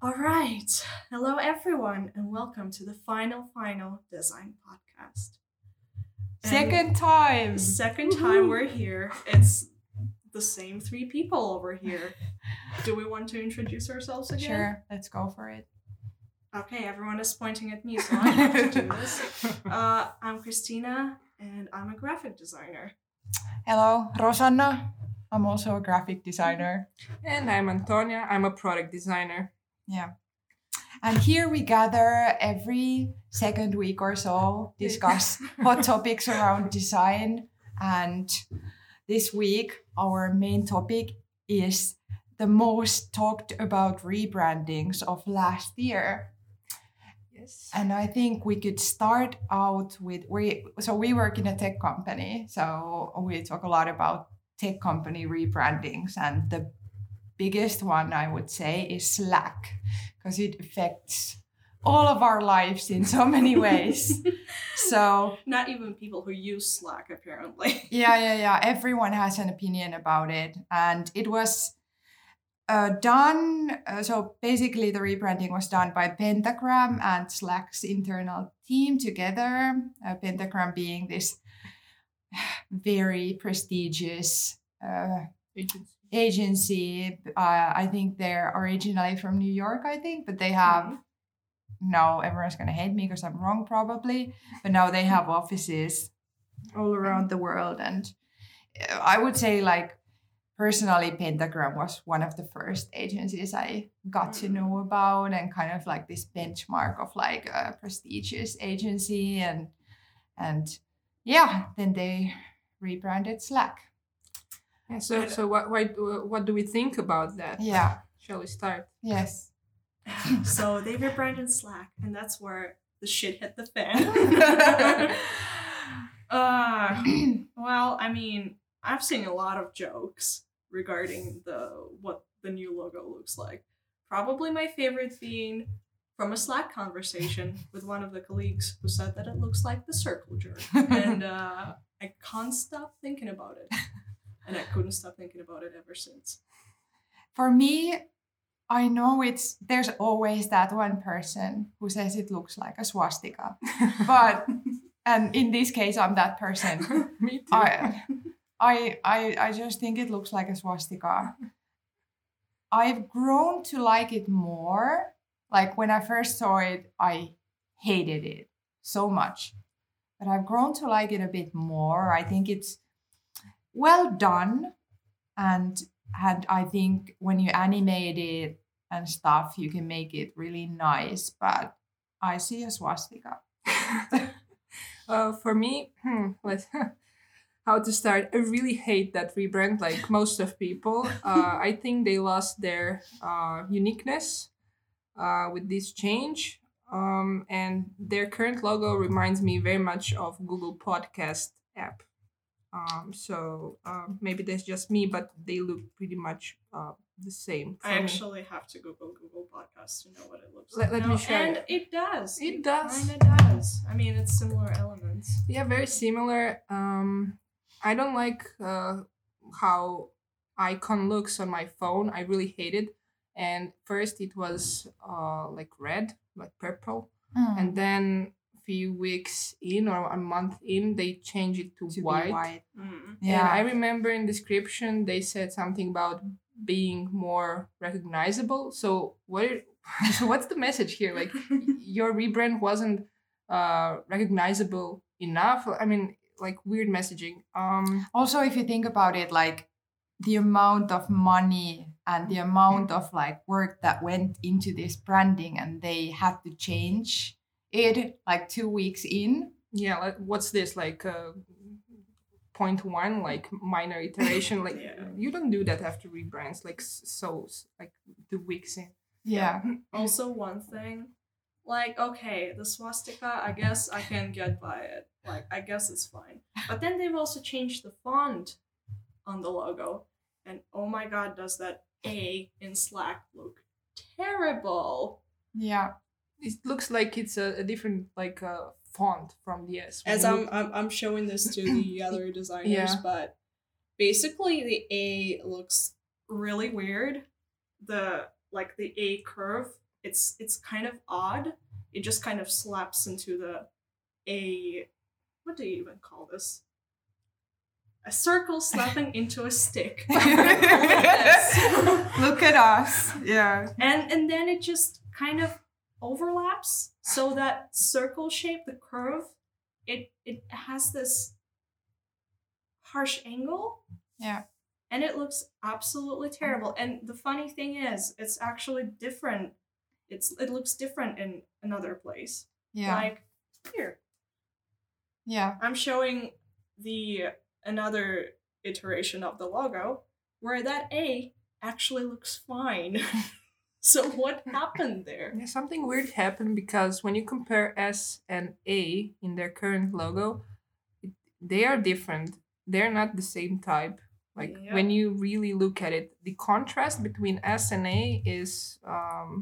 All right, hello everyone, and welcome to the final design podcast. And second time we're here. It's the same three people over here. Do we want to introduce ourselves again? Sure, let's go for it. Okay, everyone is pointing at me, so I have to do this. I'm Christina, and I'm a graphic designer. Hello, Rosanna. I'm also a graphic designer. And I'm Antonia. I'm a product designer. Yeah. And here we gather every second week or so, discuss hot topics around design. And this week, our main topic is the most talked about rebrandings of last year. Yes. And I think we could start out with, we work in a tech company. So we talk a lot about tech company rebrandings, and the biggest one, I would say, is Slack, because it affects all of our lives in so many ways. So not even people who use Slack, apparently. Yeah. Everyone has an opinion about it. And it was done. So basically, the rebranding was done by Pentagram and Slack's internal team together. Pentagram being this very prestigious agency. I think they're originally from New York, but they have, now everyone's going to hate me because I'm wrong probably, but now they have offices all around the world. And I would say, personally, Pentagram was one of the first agencies I got to know about, and kind of like this benchmark of a prestigious agency. And yeah, then they rebranded Slack. Yeah, so what do we think about that? Yeah. Shall we start? Yes. So they rebranded Slack, and that's where the shit hit the fan. Well, I've seen a lot of jokes regarding what the new logo looks like. Probably my favorite being from a Slack conversation with one of the colleagues who said that it looks like the circle jerk. And I can't stop thinking about it. And I couldn't stop thinking about it ever since. For me, I know there's always that one person who says it looks like a swastika. But and in this case, I'm that person. Me too. I just think it looks like a swastika. I've grown to like it more. When I first saw it, I hated it so much. But I've grown to like it a bit more. I think it's well done, and I think when you animate it and stuff, you can make it really nice, but I see a swastika. For me, how to start? I really hate that rebrand, like most of people. I think they lost their uniqueness with this change, and their current logo reminds me very much of Google Podcast app. So maybe that's just me, but they look pretty much the same. I actually have to Google Podcasts to know what it looks like. Let me show you. And it does. It kind of does. It's similar elements. Yeah, very similar. I don't like how icon looks on my phone. I really hate it. And first it was red, purple. Mm. And then few weeks in or a month in, they changed it to white. Mm. Yeah, and I remember in description they said something about being more recognizable. So what's the message here? Your rebrand wasn't recognizable enough. Weird messaging. Also, if you think about it, the amount of money and the amount of work that went into this branding, and they had to change it 2 weeks in. Yeah, what's this 0.1 minor iteration? You don't do that after rebrands 2 weeks in. Yeah. Also, one thing the swastika, I guess I can get by it. I guess it's fine. But then they've also changed the font on the logo, and oh my god, does that A in Slack look terrible? Yeah. It looks like it's a different font from the S. As I'm showing this to the other designers, but basically the A looks really weird. The A curve It's kind of odd. It just kind of slaps into what do you even call this? A circle slapping into a stick. Look at us. Yeah. And then it just kind of overlaps. So that circle shape, the curve, it has this harsh angle. Yeah. And it looks absolutely terrible. And the funny thing is, it's actually different. It looks different in another place. Yeah. Like here. Yeah. I'm showing another iteration of the logo where that A actually looks fine. So what happened there? Yeah, something weird happened because when you compare S and A in their current logo, they are different. They're not the same type. Like yeah. When you really look at it, the contrast between S and A is A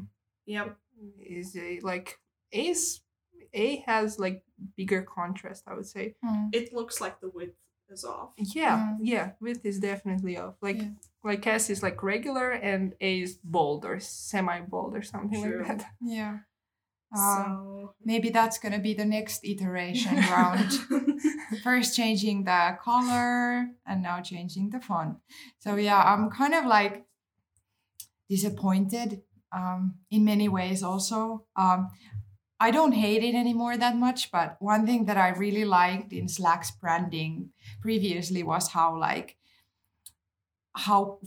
has like bigger contrast, I would say. Mm. It looks like the width is off. Yeah, yeah, width is definitely off. Like S is like regular and A is bold or semi-bold or something like that. Yeah. So maybe that's gonna be the next iteration round. First changing the color and now changing the font. So yeah, I'm kind of like disappointed in many ways also. I don't hate it anymore that much, but one thing that I really liked in Slack's branding previously was how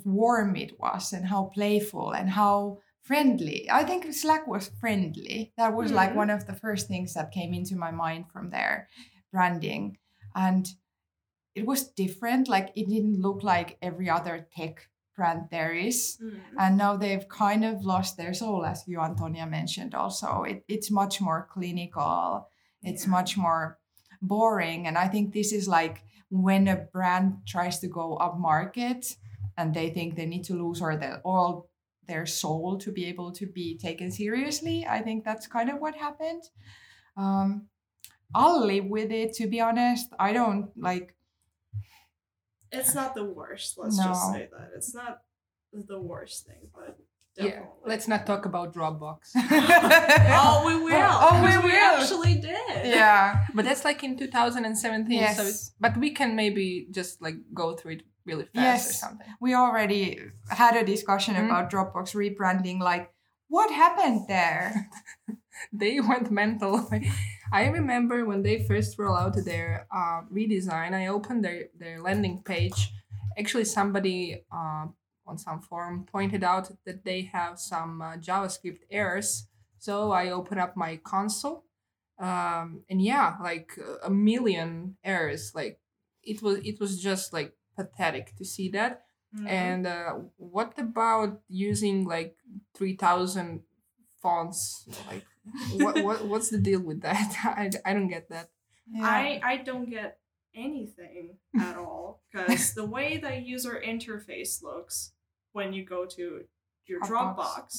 warm it was and how playful and how friendly. I think Slack was friendly. That was like one of the first things that came into my mind from their branding. And it was different. Like it didn't look like every other tech brand there is. And now they've kind of lost their soul, as you, Antonia, mentioned also. It's much more clinical. It's much more boring. And I think this is like when a brand tries to go up market and they think they need to lose all their soul to be able to be taken seriously. I think that's kind of what happened. I'll live with it, to be honest. I don't like... It's not the worst. Let's just say that. It's not the worst thing, but definitely. Yeah. Let's not talk about Dropbox. Oh, we will. Oh, we actually did. Yeah. But that's like in 2017. Yes. So but we can maybe just like go through it really fast or something. We already had a discussion about Dropbox rebranding. Like, what happened there? They went mental. I remember when they first rolled out their redesign, I opened their landing page. Actually, somebody on some forum pointed out that they have some JavaScript errors. So I opened up my console and like a million errors. Like it was just like pathetic to see that. Mm-hmm. And what about using like 3,000 fonts? Like what's the deal with that? I don't get that. Yeah. I don't get anything at all because the way the user interface looks when you go to your Dropbox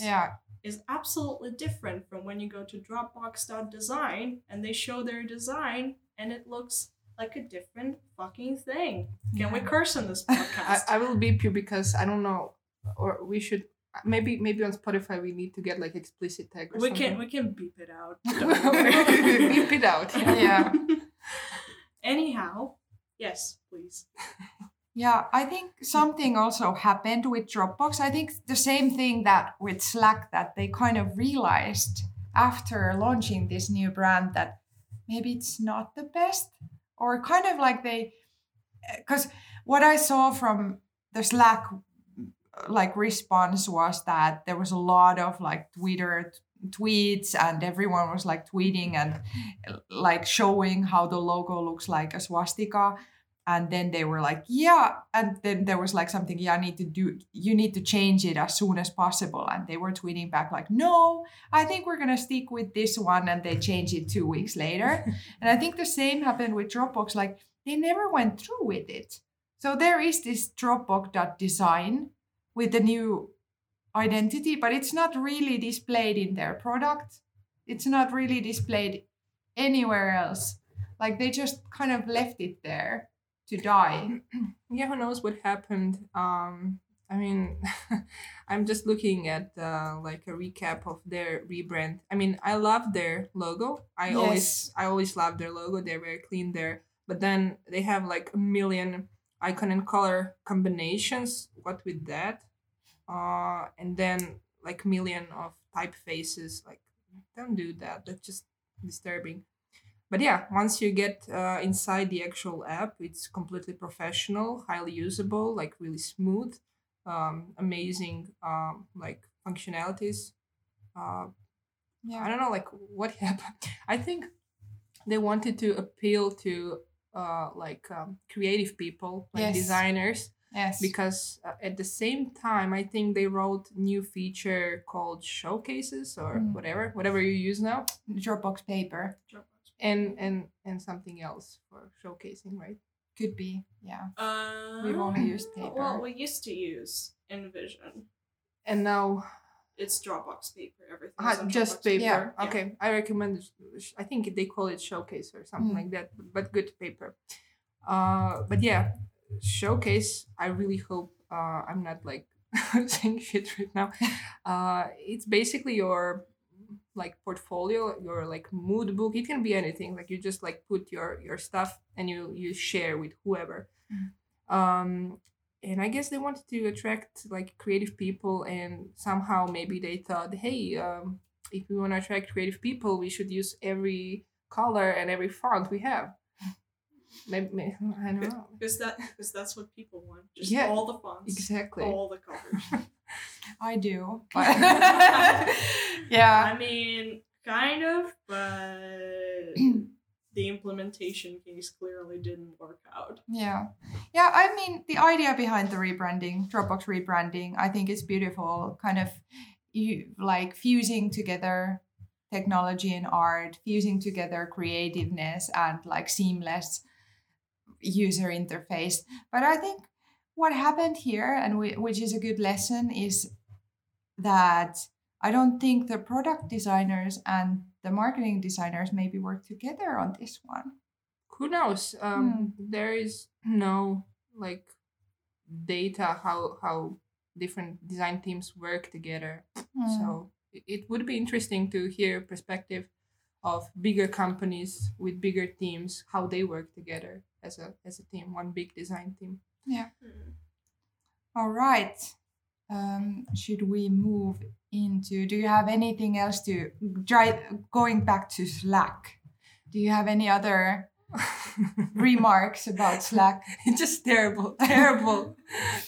is absolutely different from when you go to Dropbox.design and they show their design and it looks like a different fucking thing. Can we curse on this podcast? I will beep you because I don't know, or we should maybe on Spotify we need to get like explicit tag or something. We can beep it out. Beep it out. Yeah. Anyhow, yes, please. Yeah, I think something also happened with Dropbox. I think the same thing that with Slack, that they kind of realized after launching this new brand that maybe it's not the best, or kind of like they, because what I saw from the Slack like response was that there was a lot of like Twitter tweets and everyone was like tweeting and like showing how the logo looks like a swastika, and then they were like and then there was like something you need to change it as soon as possible, and they were tweeting back like, no, I think we're gonna stick with this one, and they changed it 2 weeks later. And I think the same happened with Dropbox. Like they never went through with it. So there is this Dropbox.design with the new identity, but it's not really displayed in their product. It's not really displayed anywhere else. Like they just kind of left it there to die. Yeah, who knows what happened? I mean, I'm just looking at like a recap of their rebrand. I mean, I love their logo. I always love their logo. They're very clean there. But then they have like a million icon and color combinations. What with that? And then like million of typefaces. Like, don't do that. That's just disturbing. But yeah, once you get inside the actual app, it's completely professional, highly usable, like really smooth. Amazing like functionalities. I don't know like what happened. I think they wanted to appeal to creative people, like designers. Yes. Because at the same time, I think they wrote new feature called showcases or whatever you use now. Dropbox paper. And something else for showcasing, right? Could be, yeah. We've only used paper. Well, we used to use InVision. And now? It's Dropbox paper, everything. Just paper. Yeah. Okay, I recommend it. I think they call it showcase or something like that, but good paper. But yeah, showcase, I really hope I'm not like saying shit right now. It's basically your like portfolio, your like mood book. It can be anything, like you just like put your stuff and you share with whoever. And I guess they wanted to attract like creative people, and somehow maybe they thought, hey, if we want to attract creative people, we should use every color and every font we have. Maybe, I don't know, because that's what people want, just all the fonts, exactly, all the colors. I do. But yeah. I mean, kind of, but the implementation case clearly didn't work out. Yeah. Yeah, I mean, the idea behind the rebranding, Dropbox rebranding, I think it's beautiful, kind of like fusing together technology and art, fusing together creativeness and like seamless user interface. But I think what happened here, and which is a good lesson, is that I don't think the product designers and the marketing designers maybe work together on this one. Who knows? There is no like data how different design teams work together. So it would be interesting to hear perspective of bigger companies with bigger teams, how they work together as a team, one big design team. Yeah. All right. Should we move into? Do you have anything else to try? Going back to Slack, do you have any other remarks about Slack? It's just terrible, terrible.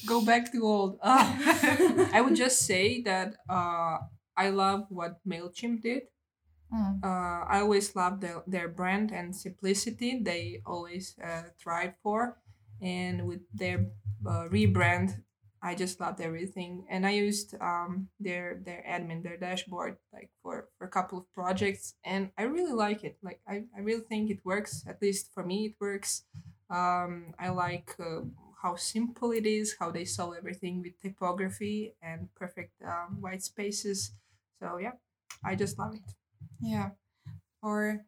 Go back to old. I would just say that I love what MailChimp did. I always loved their brand and simplicity. They always tried for. And with their rebrand, I just loved everything. And I used their admin, their dashboard, like for a couple of projects. And I really like it. Like I really think it works. At least for me, it works. I like how simple it is, how they solve everything with typography and perfect white spaces. So yeah, I just love it. Yeah. Or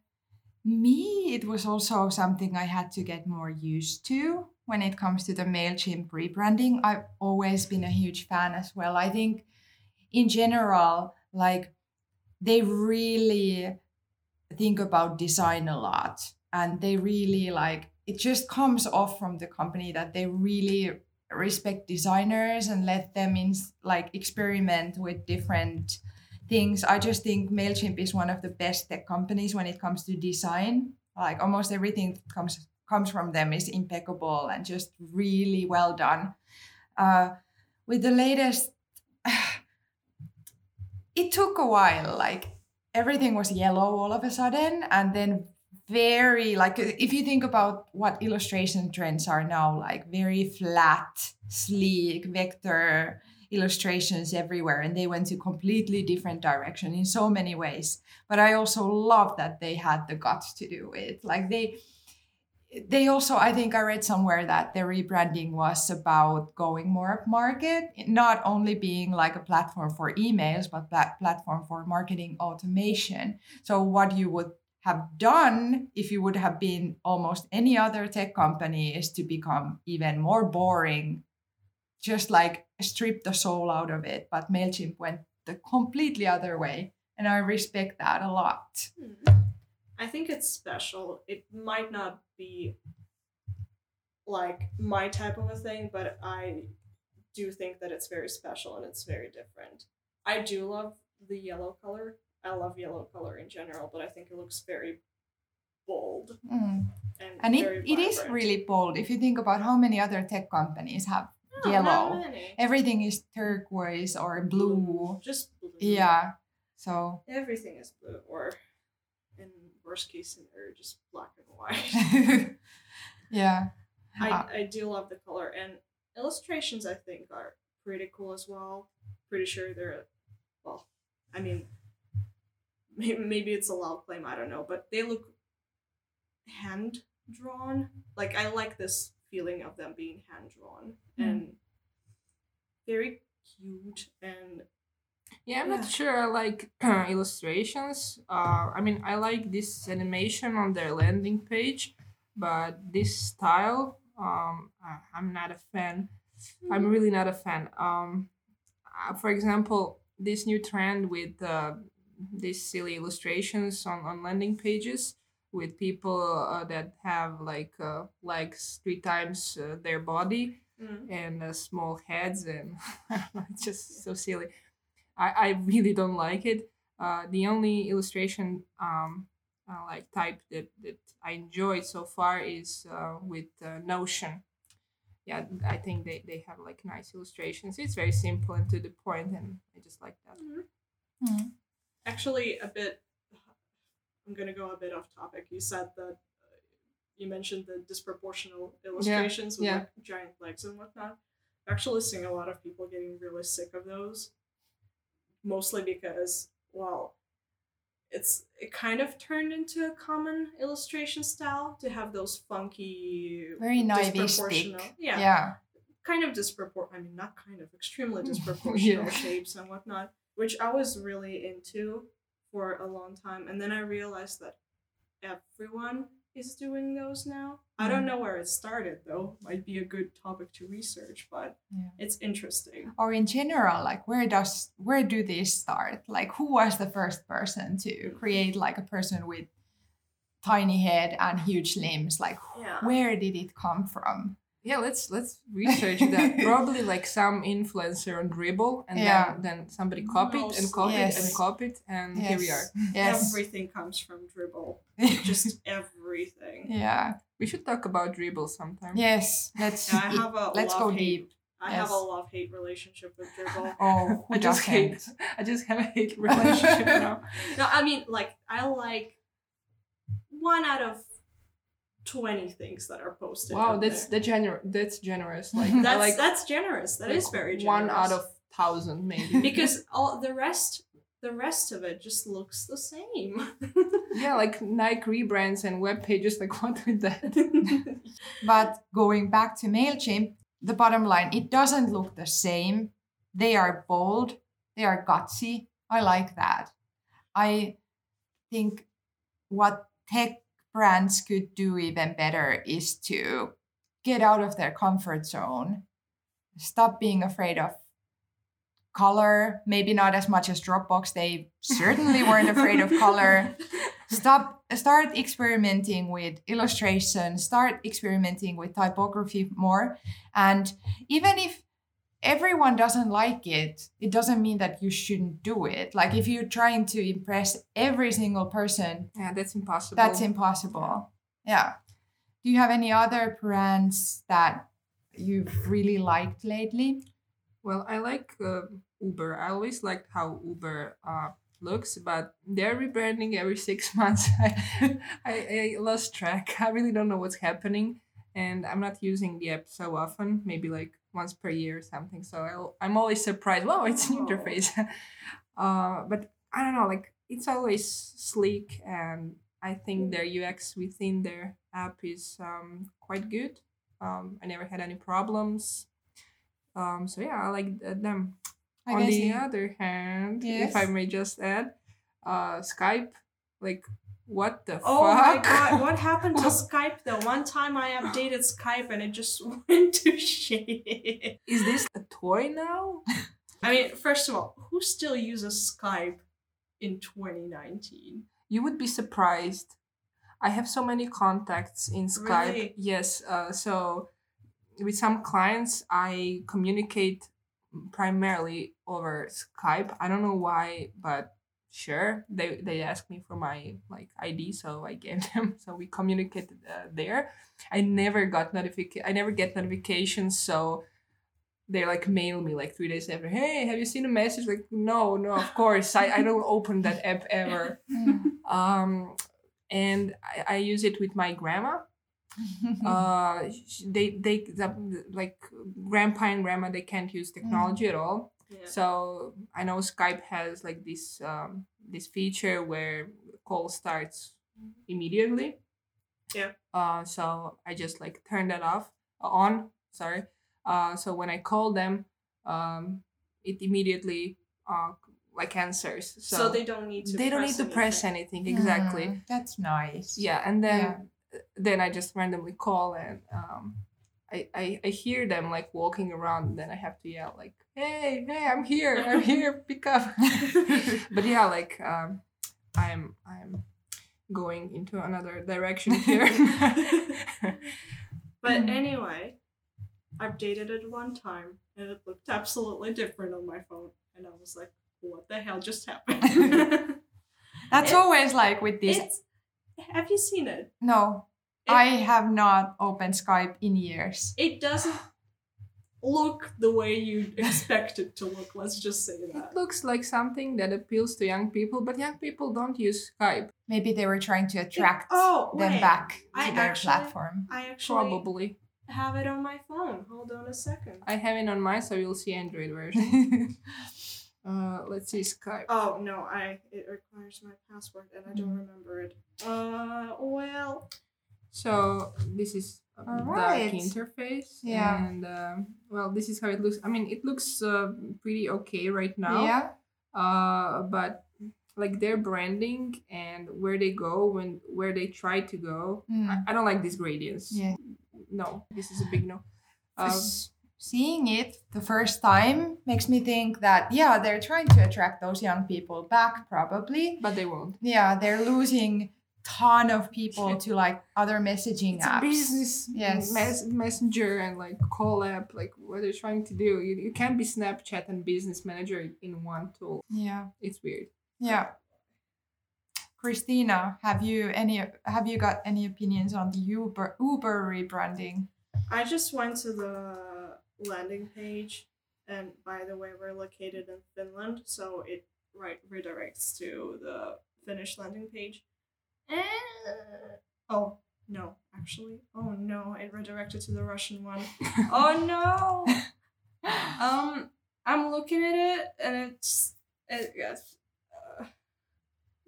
me, it was also something I had to get more used to when it comes to the MailChimp rebranding. I've always been a huge fan as well. I think in general, like they really think about design a lot, and they really like, it just comes off from the company that they really respect designers and let them in, like experiment with different things. I just think MailChimp is one of the best tech companies when it comes to design. Like almost everything comes from them is impeccable and just really well done. With the latest, it took a while. Like everything was yellow all of a sudden, and then very like, if you think about what illustration trends are now, like very flat, sleek, vector illustrations everywhere, and they went to completely different direction in so many ways. But I also love that they had the guts to do it. Like they also, I think I read somewhere that their rebranding was about going more upmarket, not only being like a platform for emails, but that platform for marketing automation. So what you would have done if you would have been almost any other tech company is to become even more boring just like stripped the soul out of it. But MailChimp went the completely other way. And I respect that a lot. I think it's special. It might not be like my type of a thing, but I do think that it's very special and it's very different. I do love the yellow color. I love yellow color in general, but I think it looks very bold. And it is really bold. If you think about how many other tech companies have yellow, everything is turquoise or blue. Just blue. Yeah. So everything is blue, or in worst case scenario, just black and white. Yeah. I do love the color, and illustrations I think are pretty cool as well. Pretty sure they're, well, I mean, maybe it's a loud claim, I don't know, but they look hand drawn. Like, I like this feeling of them being hand drawn and very cute. And yeah, I'm not sure I like illustrations. I mean, I like this animation on their landing page, but this style, I'm not a fan. I'm really not a fan. For example, this new trend with these silly illustrations on landing pages with people that have like legs 3 times their body and small heads, and it's just so silly. I really don't like it. The only illustration like type that I enjoyed so far is with Notion. Yeah, I think they have like nice illustrations. It's very simple and to the point, and I just like that. Actually, I'm gonna go a bit off topic. You said that you mentioned the disproportional illustrations with like giant legs and whatnot. I'm actually seeing a lot of people getting really sick of those, mostly because, well, it kind of turned into a common illustration style to have those funky, very disproportional, extremely disproportional shapes and whatnot, which I was really into for a long time. And then I realized that everyone is doing those now. I don't know where it started, though. Might be a good topic to research, but it's interesting. Or in general, like where do these start? Like, who was the first person to create like a person with tiny head and huge limbs? Like, where did it come from? Yeah, let's research that. Probably like some influencer on Dribbble, and then somebody copied and here we are. Yes. Everything comes from Dribbble. Just everything. Yeah. We should talk about Dribbble sometime. Yes. Let's go deep. I have a love-hate relationship with Dribbble. Oh, I just have a hate relationship now. No, I mean, like, I like 1 out of 20 things that are posted. Wow, that's generous. Like that's generous. That is very generous. 1 out of 1,000 maybe. Because all the rest of it just looks the same. Yeah, like Nike rebrands and web pages. Like, what with that? But going back to MailChimp, the bottom line, it doesn't look the same. They are bold. They are gutsy. I like that. I think what tech brands could do even better is to get out of their comfort zone, stop being afraid of color, maybe not as much as Dropbox. They certainly weren't afraid of color. Start experimenting with illustration, start experimenting with typography more. And even if everyone doesn't like it, it doesn't mean that you shouldn't do it. Like, if you're trying to impress every single person, that's impossible. Yeah. Do you have any other brands that you've really liked lately? Well, I like Uber. I always liked how Uber looks, but they're rebranding every 6 months. I lost track. I really don't know what's happening, and I'm not using the app so often. Maybe like once per year or something, so I'm always surprised, wow, it's an interface. But I don't know, like, it's always sleek, and I think their UX within their app is quite good. I never had any problems, so yeah, I like them. On the other hand, if I may just add, Skype, like, What the fuck? My God, what happened to Skype though? One time I updated Skype and it just went to shit. Is this a toy now? I mean, first of all, who still uses Skype in 2019? You would be surprised. I have so many contacts in Skype. Really? Yes. So with some clients, I communicate primarily over Skype. I don't know why, but sure, they asked me for my ID, so I gave them. So we communicated there. I never get notifications, so they mail me 3 days after. Hey, have you seen a message? No, of course. I don't open that app ever. And I use it with my grandma. Grandpa and grandma, they can't use technology at all. Yeah. So I know Skype has this feature where call starts immediately. Yeah. So I just turn that on. Sorry. So when I call them, it immediately answers. So they don't need to. They don't need to press anything. Exactly. That's nice. Yeah, and then I just randomly call and I hear them walking around, and then I have to yell hey, I'm here, pick up. But yeah, I'm going into another direction here. But anyway, I updated it one time and it looked absolutely different on my phone, and I was like, what the hell just happened? That's always with this. Have you seen it? No. I have not opened Skype in years. It doesn't look the way you expect it to look. Let's just say that. It looks like something that appeals to young people, but young people don't use Skype. Maybe they were trying to attract them back to their platform. I actually probably have it on my phone. Hold on a second. I have it on mine, so you'll see Android version. Let's see Skype. Oh no, it requires my password and I don't remember it. So this is the interface, and this is how it looks. I mean, it looks pretty okay right now. Yeah. But their branding and where they go where they try to go, I don't like these gradients. Yeah. No, this is a big no. Seeing it the first time makes me think that they're trying to attract those young people back probably, but they won't. Yeah, they're losing ton of people to other messaging apps. Business, yes. Messenger and call app, what they're trying to do. You can't be Snapchat and Business Manager in one tool. Yeah, it's weird. Yeah. Christina, have you got any opinions on the Uber rebranding? I just went to the landing page, and by the way, we're located in Finland, so it redirects to the Finnish landing page. It redirected to the Russian one. I'm looking at it, and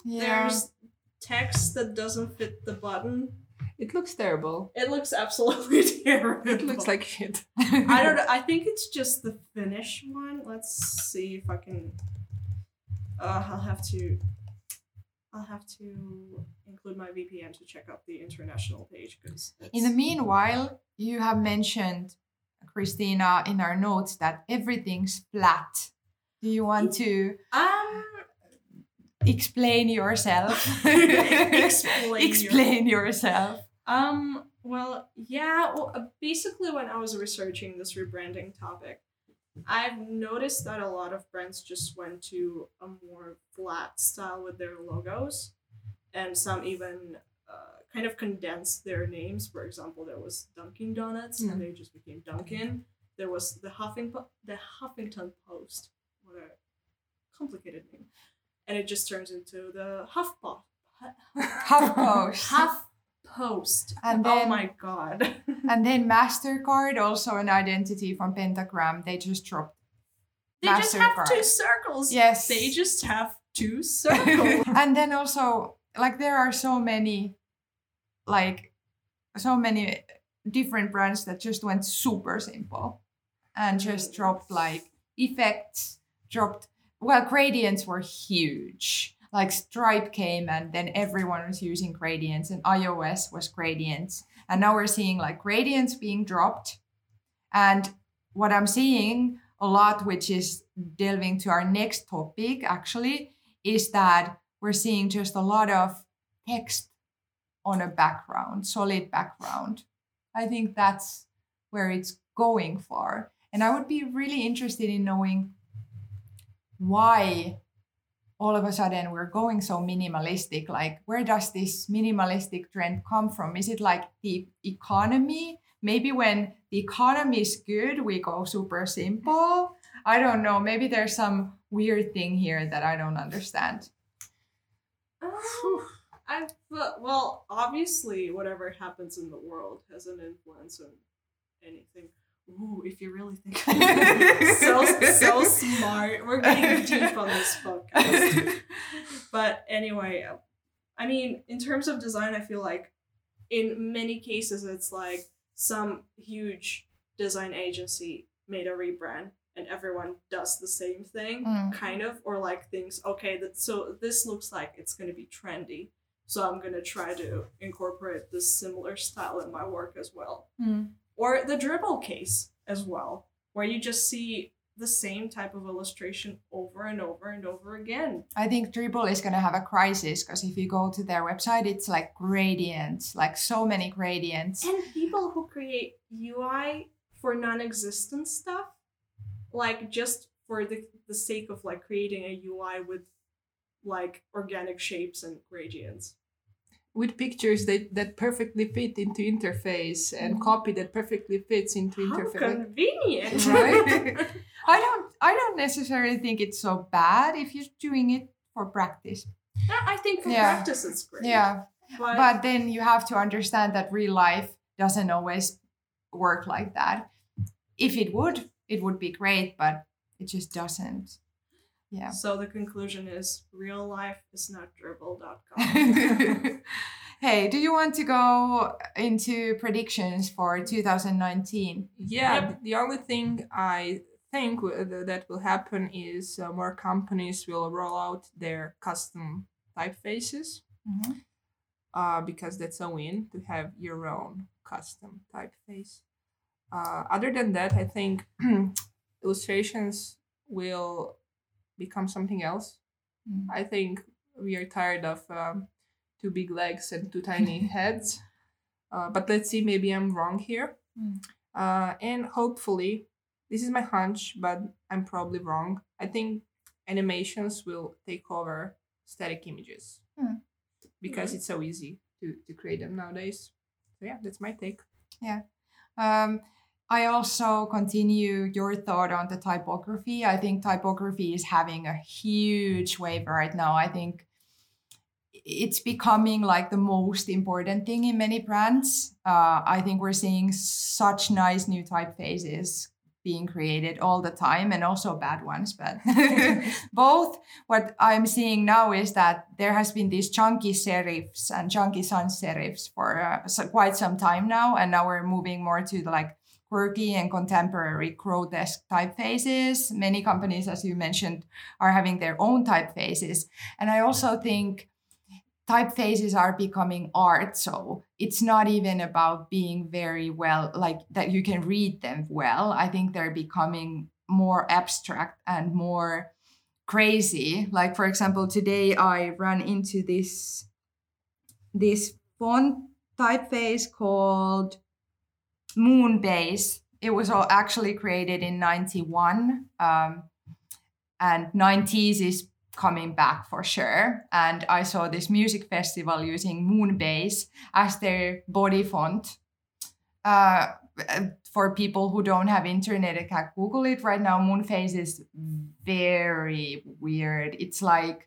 there's text that doesn't fit the button. It looks terrible. It looks absolutely terrible. It looks like shit. I don't know. I think it's just the Finnish one. Let's see if I can. I'll have to include my VPN to check out the international page. In the meanwhile, you have mentioned, Christina, in our notes that everything's flat. Do you want to explain yourself? Explain yourself. Basically, when I was researching this rebranding topic, I've noticed that a lot of brands just went to a more flat style with their logos, and some even kind of condensed their names. For example, there was Dunkin' Donuts, and they just became Dunkin'. There was the Huffington Post, what a complicated name, and it just turns into the HuffPost. And then, oh my God. And then MasterCard, also an identity from Pentagram, they just dropped. They just have two circles. Yes. They just have two circles. And then also, there are so many different brands that just went super simple and just dropped, effects, gradients were huge. like Stripe came and then everyone was using gradients and iOS was gradients. And now we're seeing like gradients being dropped. And what I'm seeing a lot, which is delving to our next topic actually, is that we're seeing just a lot of text on a background, solid background. I think that's where it's going for. And I would be really interested in knowing why all of a sudden we're going so minimalistic. Like, where does this minimalistic trend come from? Is it like the economy? Maybe when the economy is good, we go super simple. I don't know. Maybe there's some weird thing here that I don't understand. Well, obviously, whatever happens in the world has an influence on anything. Ooh, if you really think so smart. We're getting deep on this podcast. But anyway, I mean, in terms of design, I feel like in many cases, it's like some huge design agency made a rebrand and everyone does the same thing, kind of, or like thinks, okay, so this looks like it's going to be trendy. So I'm going to try to incorporate this similar style in my work as well. Mm. Or the Dribbble case as well, where you just see the same type of illustration over and over and over again. I think Dribbble is going to have a crisis because if you go to their website, it's like gradients, like so many gradients. And people who create UI for non-existent stuff, like just for the sake of like creating a UI with like organic shapes and gradients. With pictures that perfectly fit into interface and copy that perfectly fits into interface. How convenient, right? I don't necessarily think it's so bad if you're doing it for practice. I think for practice it's great. Yeah, but then you have to understand that real life doesn't always work like that. If it would be great, but it just doesn't. Yeah. So the conclusion is real life is not Dribbble.com. Hey, do you want to go into predictions for 2019? Yeah, the only thing I think that will happen is more companies will roll out their custom typefaces because that's a win to have your own custom typeface. Other than that, I think illustrations will become something else. I think we are tired of two big legs and two tiny heads. But let's see, maybe I'm wrong here. And hopefully, this is my hunch, but I'm probably wrong. I think animations will take over static images because it's so easy to create them nowadays. So yeah, that's my take. Yeah. I also continue your thought on the typography. I think typography is having a huge wave right now. I think it's becoming like the most important thing in many brands. I think we're seeing such nice new typefaces being created all the time and also bad ones. But both what I'm seeing now is that there has been these chunky serifs and chunky sans serifs for quite some time now. And now we're moving more to the like quirky and contemporary grotesque typefaces. Many companies, as you mentioned, are having their own typefaces. And I also think typefaces are becoming art. So it's not even about being very well, like that you can read them well. I think they're becoming more abstract and more crazy. Like, for example, today I ran into this font typeface called Moonbase. It was all actually created in 91, and 90s is coming back for sure. And I saw this music festival using Moonbase as their body font. For people who don't have internet, I can Google it right now. Moonbase is very weird. It's like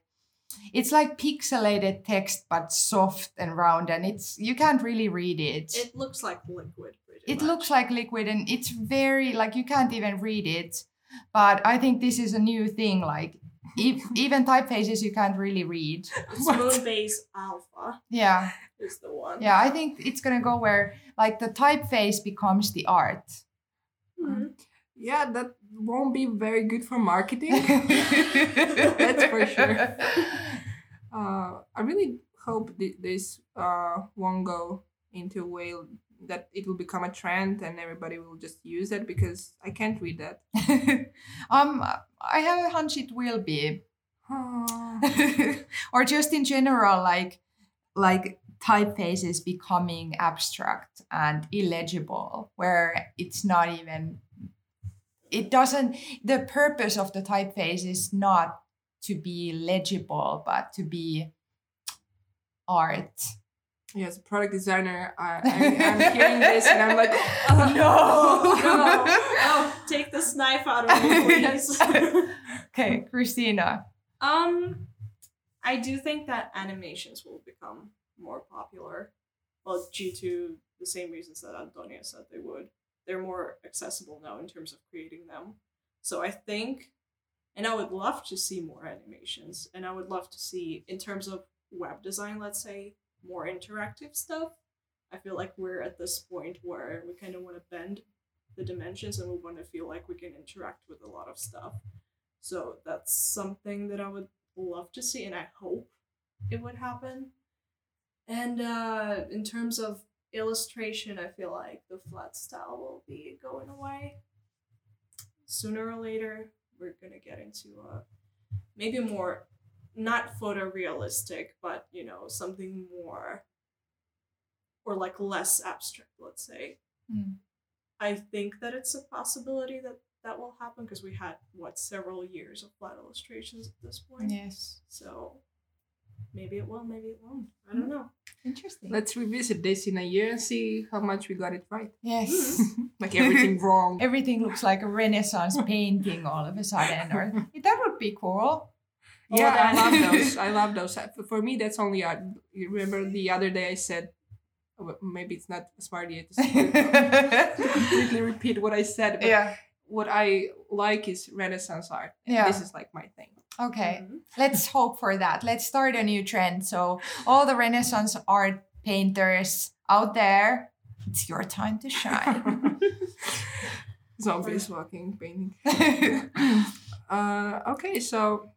pixelated text, but soft and round, and you can't really read it. It looks like liquid. It looks like liquid, and it's very like you can't even read it. But I think this is a new thing. Like even typefaces you can't really read. Moonbase Alpha. Yeah, is the one. Yeah, I think it's gonna go where like the typeface becomes the art. Mm-hmm. Yeah, that won't be very good for marketing. That's for sure. I really hope this won't go into a way that it will become a trend and everybody will just use it, because I can't read that. I have a hunch it will be. Or just in general, like typefaces becoming abstract and illegible, where it's not even, the purpose of the typeface is not to be legible, but to be art. Yes, product designer, I'm hearing this and I'm like, no, take this knife out of me, please. Okay, Christina. I do think that animations will become more popular, well, due to the same reasons that Antonia said they would. They're more accessible now in terms of creating them. So I think, and I would love to see more animations, and I would love to see, in terms of web design, let's say, more interactive stuff. I feel like we're at this point where we kind of want to bend the dimensions and we want to feel like we can interact with a lot of stuff. So that's something that I would love to see, and I hope it would happen. And in terms of illustration, I feel like the flat style will be going away. Sooner or later, we're going to get into maybe more, not photorealistic, but, you know, something more, or like less abstract, let's say. Mm. I think that it's a possibility that will happen, because we had, several years of flat illustrations at this point. Yes. So maybe it will, maybe it won't. I don't know. Interesting. Let's revisit this in a year and see how much we got it right. Yes. Mm-hmm. Like everything wrong. Everything looks like a Renaissance painting all of a sudden. Or that would be cool. Yeah, I love those. For me, that's only you remember the other day I said, maybe it's not smart idea to completely repeat what I said. But yeah. What I like is Renaissance art. Yeah. This is like my thing. Okay, Let's hope for that. Let's start a new trend. So all the Renaissance art painters out there, it's your time to shine. Zombies walking, painting. Okay, so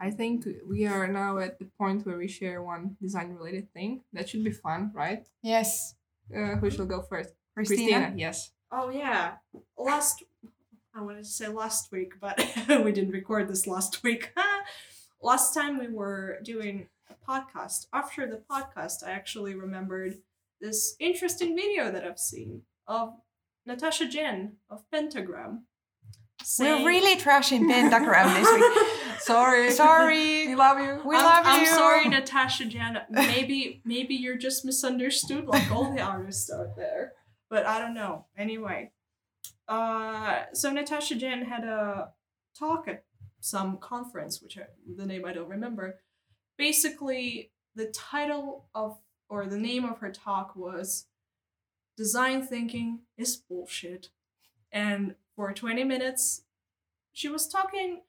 I think we are now at the point where we share one design-related thing. That should be fun, right? Yes. Who shall go first? Christina? Yes. Oh, yeah. I wanted to say last week, but we didn't record this last week. Last time we were doing a podcast. After the podcast, I actually remembered this interesting video that I've seen of Natasha Jen of Pentagram. We're really trashing Pentagram this week. Sorry. We love you. I'm sorry, Natasha Jen. Maybe you're just misunderstood like all the artists out there. But I don't know. Anyway. So Natasha Jen had a talk at some conference, the name I don't remember. Basically, the title of, or the name of her talk was Design Thinking is Bullshit. And for 20 minutes, she was talking...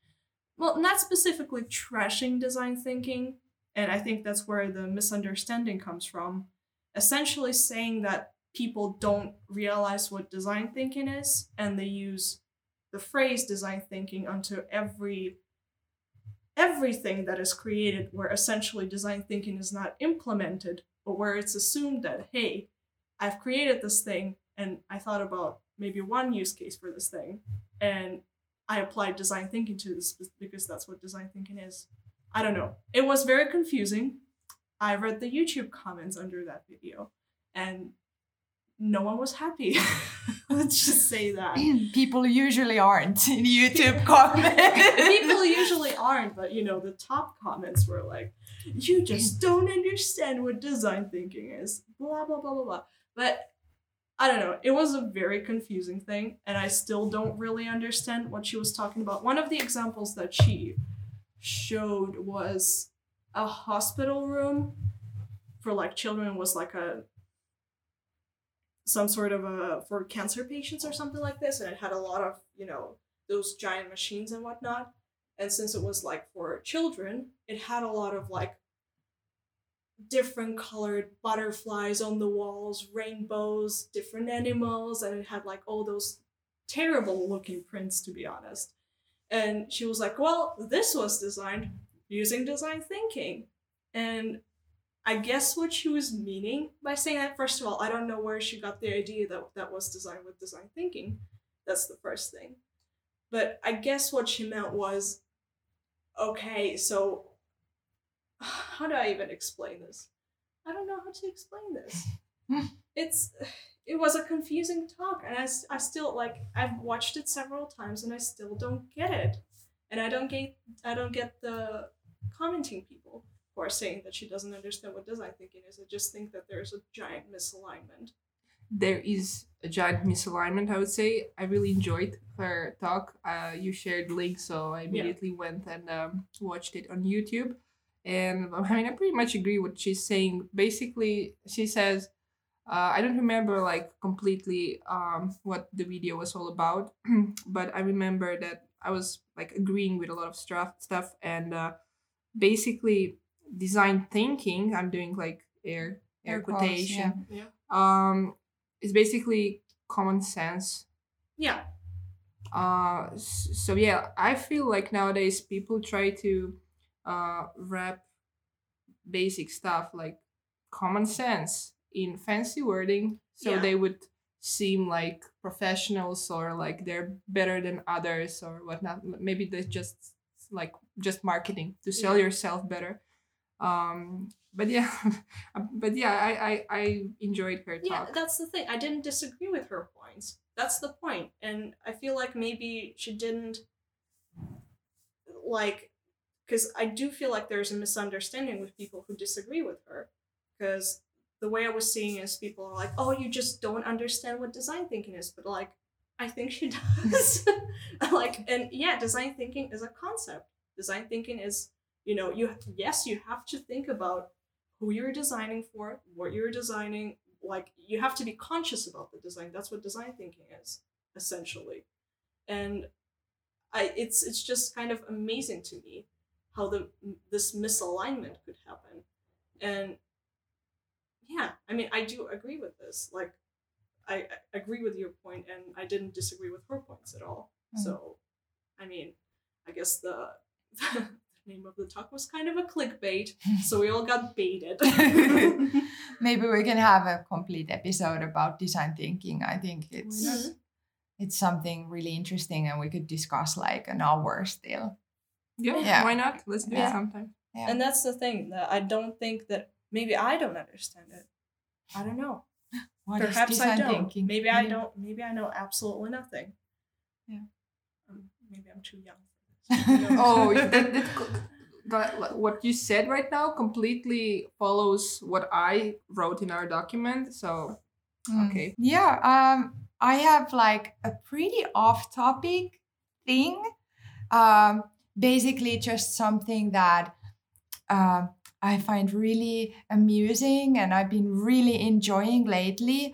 Well, not specifically trashing design thinking, and I think that's where the misunderstanding comes from. Essentially saying that people don't realize what design thinking is, and they use the phrase design thinking onto everything that is created, where essentially design thinking is not implemented, but where it's assumed that, hey, I've created this thing, and I thought about maybe one use case for this thing, and I applied design thinking to this because that's what design thinking is. I don't know. It was very confusing. I read the YouTube comments under that video and no one was happy. Let's just say that. People usually aren't in YouTube comments. People usually aren't, but you know, the top comments were like, you just don't understand what design thinking is. Blah, blah, blah, blah, blah. But I don't know. It was a very confusing thing, and I still don't really understand what she was talking about. One of the examples that she showed was a hospital room for like children, was like for cancer patients or something like this, and it had a lot of, you know, those giant machines and whatnot. And since it was like for children, it had a lot of like different colored butterflies on the walls, rainbows, different animals, and it had like all those terrible looking prints, to be honest. And she was like, well, this was designed using design thinking. And I guess what she was meaning by saying that, first of all, I don't know where she got the idea that that was design with design thinking. That's the first thing. But I guess what she meant was, okay, so how do I even explain this? I don't know how to explain this. It was a confusing talk, and I still, like, I've watched it several times and I still don't get it. And I don't get the commenting people who are saying that she doesn't understand what design thinking is. I just think that there's a giant misalignment. There is a giant misalignment, I would say. I really enjoyed her talk. You shared links, so I immediately went and watched it on YouTube. And I mean, I pretty much agree with what she's saying. Basically, she says, I don't remember like completely what the video was all about, but I remember that I was like agreeing with a lot of stuff. And basically, design thinking, I'm doing like air quotation. Yeah. Yeah. It's basically common sense. Yeah. So yeah, I feel like nowadays people try to wrap basic stuff like common sense in fancy wording, so they would seem like professionals or like they're better than others or whatnot. Maybe they're just marketing to sell yourself better. I enjoyed her talk. Yeah, that's the thing. I didn't disagree with her points. That's the point. And I feel like maybe she didn't, like, because I do feel like there's a misunderstanding with people who disagree with her, because the way I was seeing is people are like, oh, you just don't understand what design thinking is. But like, I think she does. Design thinking is a concept. Design thinking is, you have to think about who you're designing for, what you're designing. Like, you have to be conscious about the design. That's what design thinking is, essentially. And it's just kind of amazing to me how this misalignment could happen. And yeah, I mean, I do agree with this. Like, I agree with your point, and I didn't disagree with her points at all. Mm-hmm. So, I mean, I guess the name of the talk was kind of a clickbait, so we all got baited. Maybe we can have a complete episode about design thinking. I think it's something really interesting, and we could discuss like an hour still. Yeah. Why not? Let's do it sometime. Yeah. And that's the thing, that I don't think that. Maybe I don't understand it. I don't know. What Perhaps I don't. Thinking? Maybe I don't. Maybe I know absolutely nothing. Yeah. Maybe I'm too young. Oh, that what you said right now completely follows what I wrote in our document. So, okay. Yeah. I have like a pretty off-topic thing. Basically, just something that. I find really amusing, and I've been really enjoying lately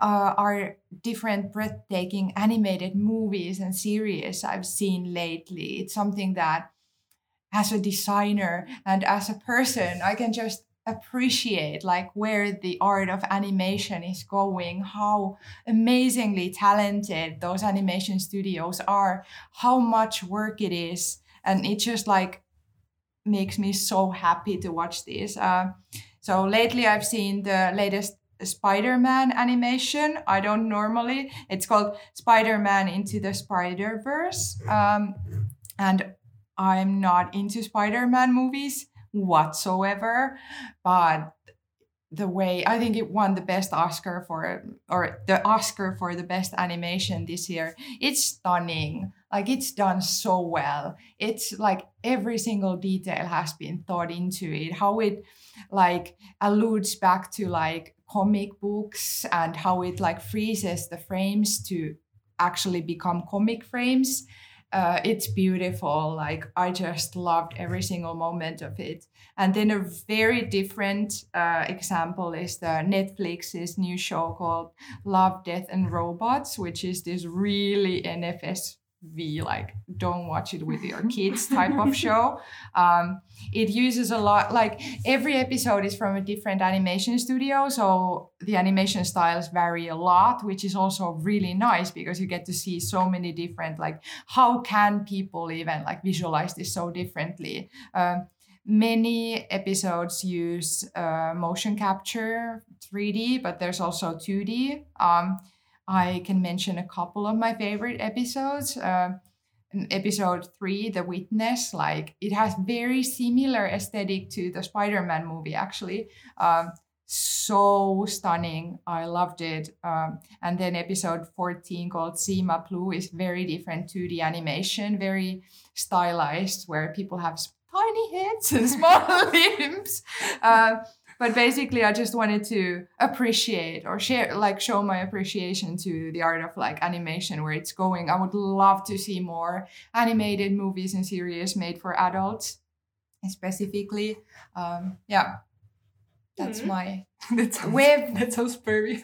are different breathtaking animated movies and series I've seen lately. It's something that as a designer and as a person, I can just appreciate like where the art of animation is going, how amazingly talented those animation studios are, how much work it is. And it's just like, makes me so happy to watch this. So lately I've seen the latest Spider-Man animation. I don't normally. It's called Spider-Man Into the Spider-Verse. And I'm not into Spider-Man movies whatsoever. But the way, I think it won the best Oscar for the best animation this year. It's stunning. Like, it's done so well. It's like every single detail has been thought into it. How it like alludes back to like comic books, and how it like freezes the frames to actually become comic frames. It's beautiful. Like, I just loved every single moment of it. And then a very different example is the Netflix's new show called Love, Death and Robots, which is this really NFS we like don't watch it with your kids type of show. It uses a lot, like every episode is from a different animation studio. So the animation styles vary a lot, which is also really nice because you get to see so many different, like how can people even like visualize this so differently? Many episodes use motion capture, 3D, but there's also 2D. I can mention a couple of my favorite episodes. Episode 3, The Witness, like it has very similar aesthetic to the Spider-Man movie, actually. So stunning. I loved it. And then episode 14 called Seema Blue is very different 2D animation, very stylized, where people have tiny heads and small limbs. But basically, I just wanted to appreciate or share, like show my appreciation to the art of like animation, where it's going. I would love to see more animated movies and series made for adults specifically. That's my web. That sounds pervy.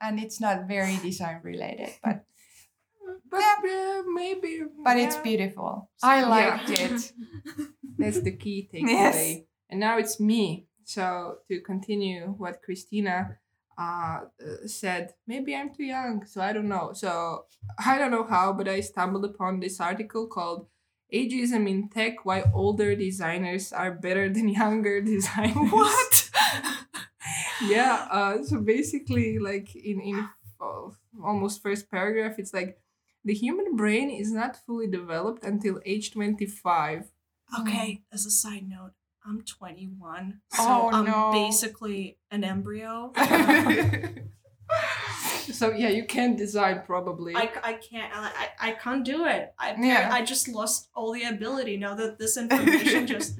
And it's not very design related, but. But it's beautiful. I liked it. That's the key takeaway. Yes. And now it's me. So to continue what Christina said, maybe I'm too young, so I don't know. So I don't know how, but I stumbled upon this article called Ageism in Tech, Why Older Designers Are Better Than Younger Designers. What? Yeah. So basically, like in almost first paragraph, it's like, the human brain is not fully developed until age 25. Okay, as a side note, I'm 21. So I'm basically an embryo. So yeah, you can't design probably. I can't do it. I just lost all the ability now that this information just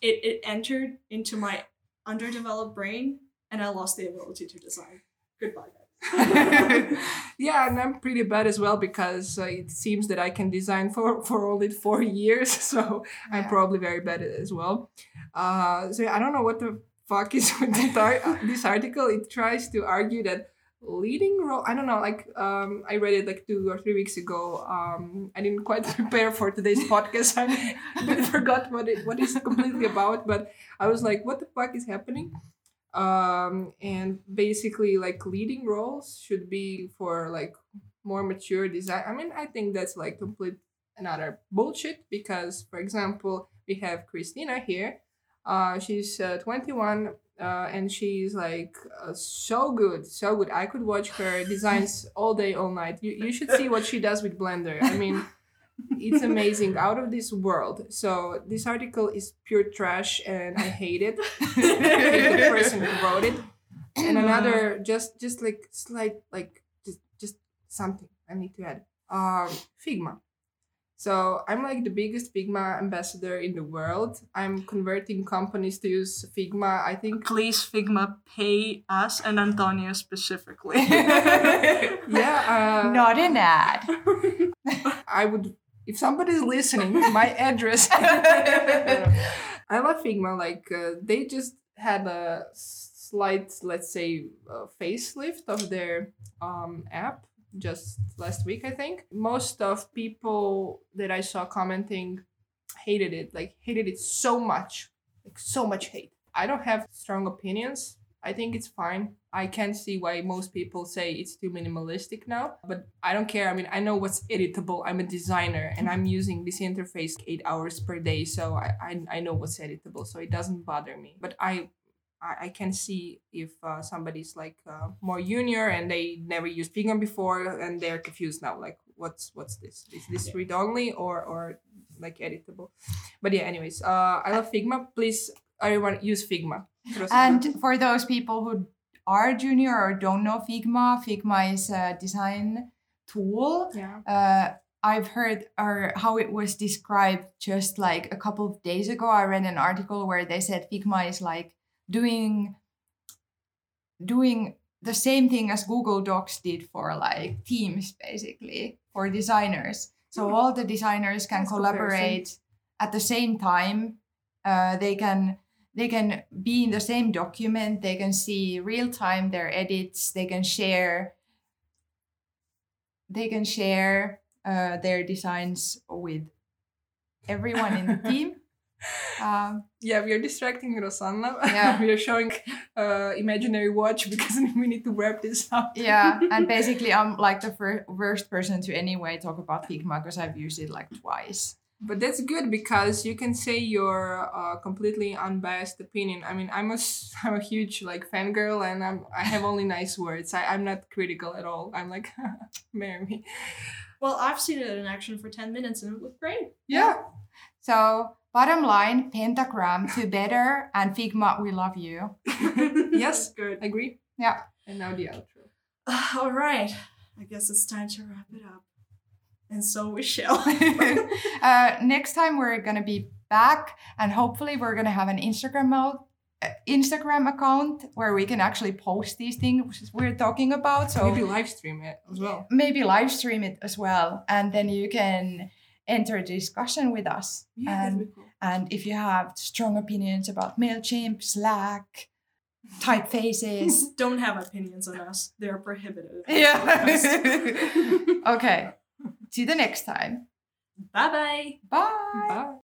it entered into my underdeveloped brain and I lost the ability to design. Goodbye. Yeah, and I'm pretty bad as well because it seems that I can design for only 4 years, so yeah. I'm probably very bad as well. So I don't know what the fuck is with this article. It tries to argue that leading role, I don't know, like I read it like 2 or 3 weeks ago. I didn't quite prepare for today's podcast. I forgot what it's completely about, but I was like, what the fuck is happening? And basically like leading roles should be for like more mature design. I mean, I think that's like complete another bullshit because, for example, we have Christina here. She's 21 and she's like so good. I could watch her designs all day, all night. You should see what she does with Blender. I mean, it's amazing, out of this world. So this article is pure trash and I hate it. The person who wrote it. And another just like slight like just something I need to add. Figma. So I'm like the biggest Figma ambassador in the world. I'm converting companies to use Figma. I think please Figma pay us and Antonia specifically. Yeah. Not an ad. I would. If somebody's listening, my address. I love Figma. Like they just had a slight, let's say, facelift of their app just last week, I think. Most of people that I saw commenting hated it so much, like so much hate. I don't have strong opinions. I think it's fine. I can see why most people say it's too minimalistic now, but I don't care. I mean, I know what's editable. I'm a designer and I'm using this interface 8 hours per day. So I know what's editable. So it doesn't bother me, but I can see if somebody's like more junior and they never used Figma before and they're confused now. Like what's this? Is this read only or like editable? But yeah, anyways, I love Figma. Please, everyone use Figma. And for those people who are junior or don't know Figma, Figma is a design tool. Yeah. I've heard how it was described just like a couple of days ago. I read an article where they said Figma is like doing the same thing as Google Docs did for like teams, basically, for designers. So all the designers can collaborate at the same time. They can be in the same document. They can see real time their edits. They can share they can share their designs with everyone in the team. Yeah, we are distracting Rosanna. Yeah. We are showing imaginary watch because we need to wrap this up. Yeah, and basically I'm like the worst person to anyway talk about Figma because I've used it like twice. But that's good because you can say your completely unbiased opinion. I mean, I'm a huge like fangirl and I have only nice words. I'm not critical at all. I'm like, marry me. Well, I've seen it in action for 10 minutes and it looked great. Yeah. So bottom line, Pentagram to better and Figma, we love you. Yes, good. Agree? Yeah. And now the outro. All right. I guess it's time to wrap it up. And so we shall. Next time we're going to be back and hopefully we're going to have an Instagram account where we can actually post these things we're talking about. So maybe live stream it as well. And then you can enter the discussion with us. Yeah, that'd be cool. And if you have strong opinions about MailChimp, Slack, typefaces. Don't have opinions on us. They're prohibited. Yeah. Okay. See you the next time. Bye-bye. Bye. Bye.